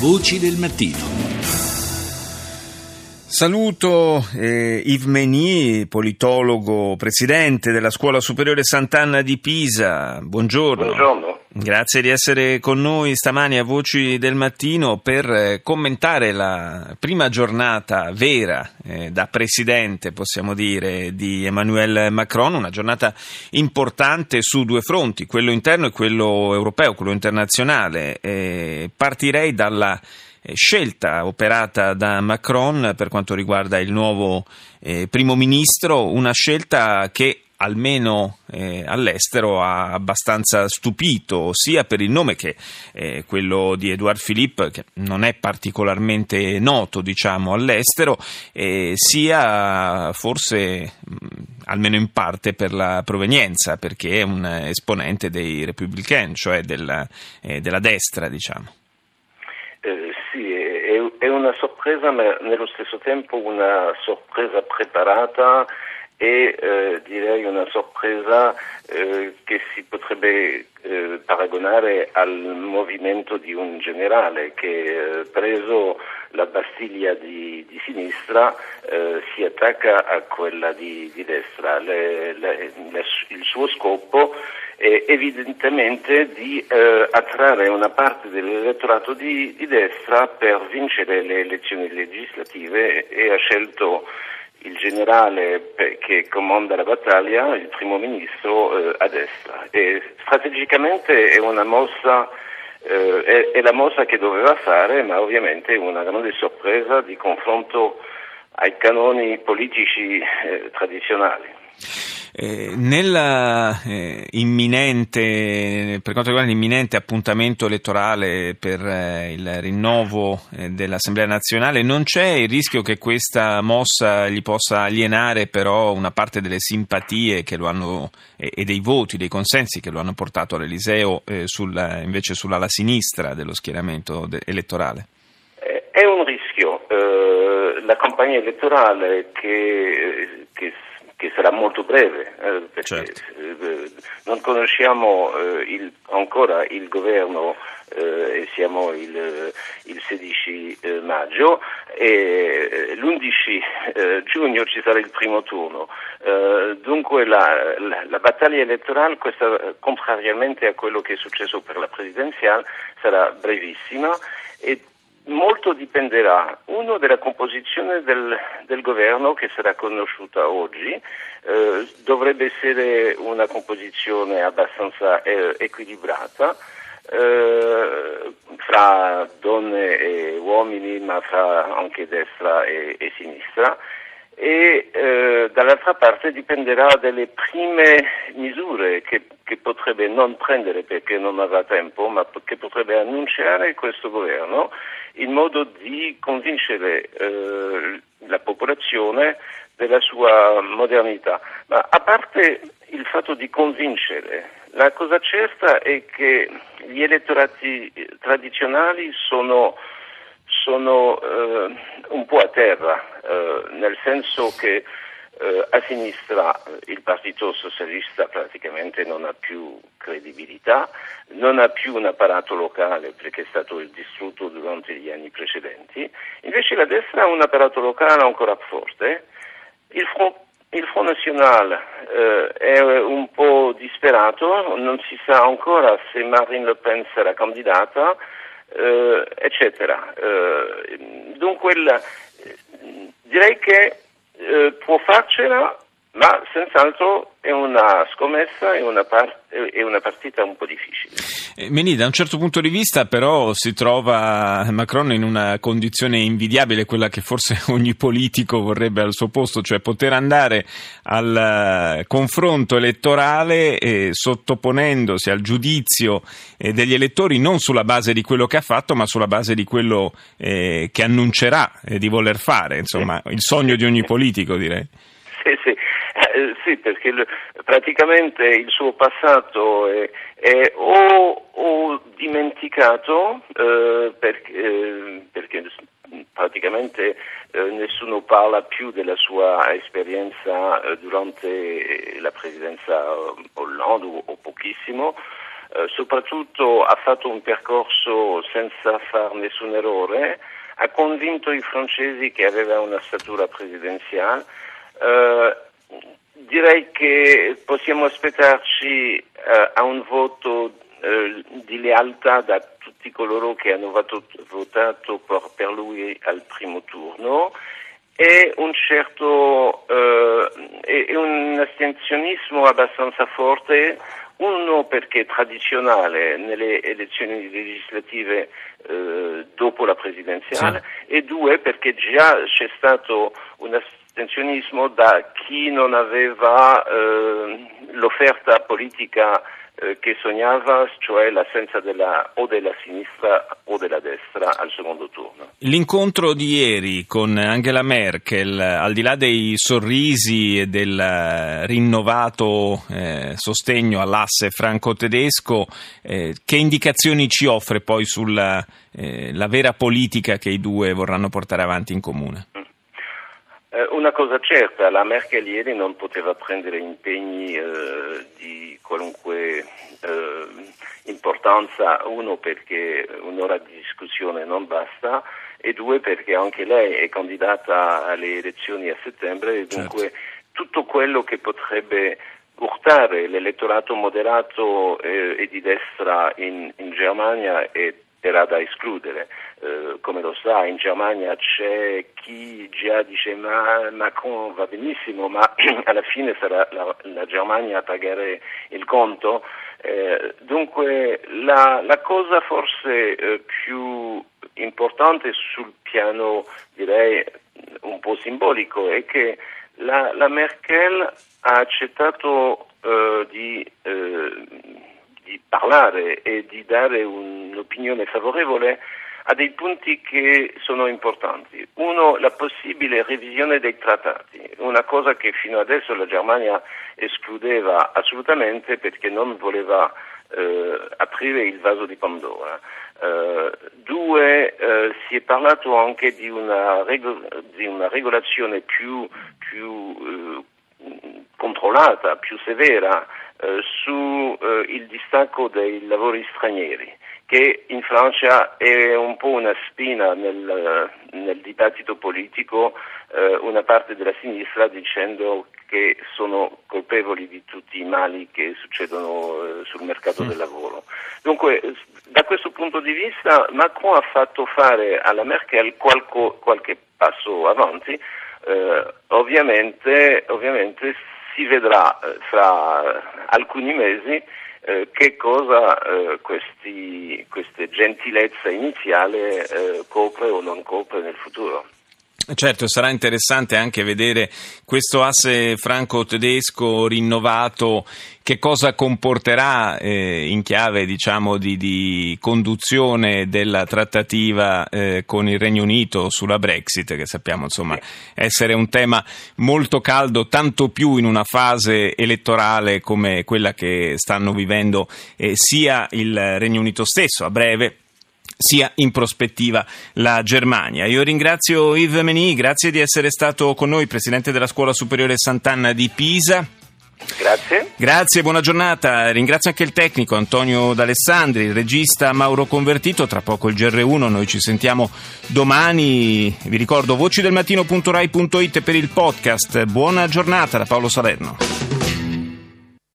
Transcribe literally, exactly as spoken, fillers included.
Voci del mattino. Saluto eh, Yves Meny, politologo, presidente della Scuola Superiore Sant'Anna di Pisa. Buongiorno. Buongiorno. Grazie di essere con noi stamani a Voci del Mattino per eh, commentare la prima giornata vera eh, da presidente, possiamo dire, di Emmanuel Macron, una giornata importante su due fronti, quello interno e quello europeo, quello internazionale. Eh, partirei dalla scelta operata da Macron per quanto riguarda il nuovo eh, primo ministro, una scelta che almeno eh, all'estero ha abbastanza stupito, sia per il nome che eh, quello di Edouard Philippe, che non è particolarmente noto, diciamo, all'estero, eh, sia forse mh, almeno in parte per la provenienza, perché è un esponente dei Repubblicani, cioè della, eh, della destra, diciamo. Eh, sì, è, è una sorpresa, ma nello stesso tempo una sorpresa preparata e eh, direi una sorpresa eh, che si potrebbe eh, paragonare al movimento di un generale che eh, preso la Bastiglia di, di sinistra eh, si attacca a quella di, di destra. Le, le, le, il suo scopo è evidentemente di eh, attrarre una parte dell'elettorato di, di destra per vincere le elezioni legislative, e ha scelto il generale che comanda la battaglia, il primo ministro, eh, a destra. E strategicamente è una mossa eh, è, è la mossa che doveva fare, ma ovviamente una grande sorpresa di confronto ai canoni politici eh, tradizionali. Eh, nella eh, imminente, per quanto riguarda l'imminente appuntamento elettorale per eh, il rinnovo eh, dell'Assemblea Nazionale, non c'è il rischio che questa mossa gli possa alienare però una parte delle simpatie che lo hanno eh, e dei voti, dei consensi che lo hanno portato all'Eliseo eh, sulla, invece sull'ala sinistra dello schieramento de- elettorale? È un rischio. Eh, la campagna elettorale che, che che sarà molto breve, eh, perché certo. eh, non conosciamo eh, il, ancora il governo, eh, e siamo il, il sedici eh, maggio, e l'undici eh, giugno ci sarà il primo turno. Eh, dunque la, la, la battaglia elettorale, questa, contrariamente a quello che è successo per la presidenziale, sarà brevissima e molto dipenderà, uno, della composizione del, del governo che sarà conosciuta oggi. Eh, dovrebbe essere una composizione abbastanza eh, equilibrata, eh, fra donne e uomini, ma fra anche destra e, e sinistra. E eh, dall'altra parte dipenderà dalle prime misure che, che potrebbe non prendere perché non avrà tempo, ma che potrebbe annunciare questo governo in modo di convincere eh, la popolazione della sua modernità. Ma a parte il fatto di convincere, la cosa certa è che gli elettorati tradizionali sono sono eh, un po' a terra, eh, nel senso che eh, a sinistra il Partito Socialista praticamente non ha più credibilità, non ha più un apparato locale perché è stato distrutto durante gli anni precedenti, invece la destra ha un apparato locale ancora forte. Il Front, il Front National eh, è un po' disperato, non si sa ancora se Marine Le Pen sarà candidata, Uh, eccetera. Uh, dunque la, uh, direi che uh, può farcela, ma senz'altro è una scommessa e una, part- è una partita un po' difficile. Meny, da un certo punto di vista però si trova Macron in una condizione invidiabile, quella che forse ogni politico vorrebbe al suo posto, cioè poter andare al confronto elettorale eh, sottoponendosi al giudizio eh, degli elettori non sulla base di quello che ha fatto, ma sulla base di quello eh, che annuncerà eh, di voler fare, insomma, il sogno di ogni politico, direi. Sì, sì. Eh, sì, perché l- praticamente il suo passato è, è o, o dimenticato, eh, perché, eh, perché praticamente eh, nessuno parla più della sua esperienza eh, durante la presidenza Hollande, o, o pochissimo, eh, soprattutto ha fatto un percorso senza far nessun errore, ha convinto i francesi che aveva una statura presidenziale. Eh, direi che possiamo aspettarci eh, a un voto eh, di lealtà da tutti coloro che hanno votato, votato per, per lui al primo turno. È un certo eh, è un astensionismo abbastanza forte, uno perché tradizionale nelle elezioni legislative eh, dopo la presidenziale, sì, e due perché già c'è stato un astensionismo da chi non aveva eh, l'offerta politica eh, che sognava, cioè l'assenza della, o della sinistra o della destra al secondo turno. L'incontro di ieri con Angela Merkel, al di là dei sorrisi e del rinnovato eh, sostegno all'asse franco-tedesco, eh, che indicazioni ci offre poi sulla eh, la vera politica che i due vorranno portare avanti in comune? Una cosa certa, la Merkel ieri non poteva prendere impegni eh, di qualunque eh, importanza, uno perché un'ora di discussione non basta e due perché anche lei è candidata alle elezioni a settembre e dunque tutto quello che potrebbe urtare l'elettorato moderato eh, e di destra in, in Germania è era da escludere. Eh, come lo sa, in Germania c'è chi già dice ma Macron va benissimo, ma alla fine sarà la, la Germania a pagare il conto. Eh, dunque la, la cosa forse eh, più importante sul piano, direi, un po' simbolico è che la, la Merkel ha accettato eh, di... Eh, di parlare e di dare un'opinione favorevole a dei punti che sono importanti. Uno, la possibile revisione dei trattati, una cosa che fino adesso la Germania escludeva assolutamente perché non voleva eh, aprire il vaso di Pandora. Eh, due, eh, si è parlato anche di una, rego- di una regolazione più, più eh, controllata, più severa, Eh, su eh, il distacco dei lavori stranieri, che in Francia è un po' una spina nel, nel dibattito politico, eh, una parte della sinistra dicendo che sono colpevoli di tutti i mali che succedono eh, sul mercato del lavoro. Dunque, da questo punto di vista, Macron ha fatto fare alla Merkel qualco, qualche passo avanti, eh, ovviamente, ovviamente si vedrà fra alcuni mesi eh, che cosa eh, questi, queste gentilezze iniziale eh, copre o non copre nel futuro. Certo, sarà interessante anche vedere questo asse franco-tedesco rinnovato, che cosa comporterà eh, in chiave, diciamo, di, di conduzione della trattativa eh, con il Regno Unito sulla Brexit, che sappiamo insomma essere un tema molto caldo, tanto più in una fase elettorale come quella che stanno vivendo eh, sia il Regno Unito stesso a breve, sia in prospettiva la Germania. Io ringrazio Yves Meny, grazie di essere stato con noi, presidente della Scuola Superiore Sant'Anna di Pisa. Grazie. Grazie, buona giornata. Ringrazio anche il tecnico Antonio D'Alessandri, il regista Mauro Convertito. Tra poco il G R uno, noi ci sentiamo domani. Vi ricordo voci del mattino punto rai punto it per il podcast. Buona giornata da Paolo Salerno.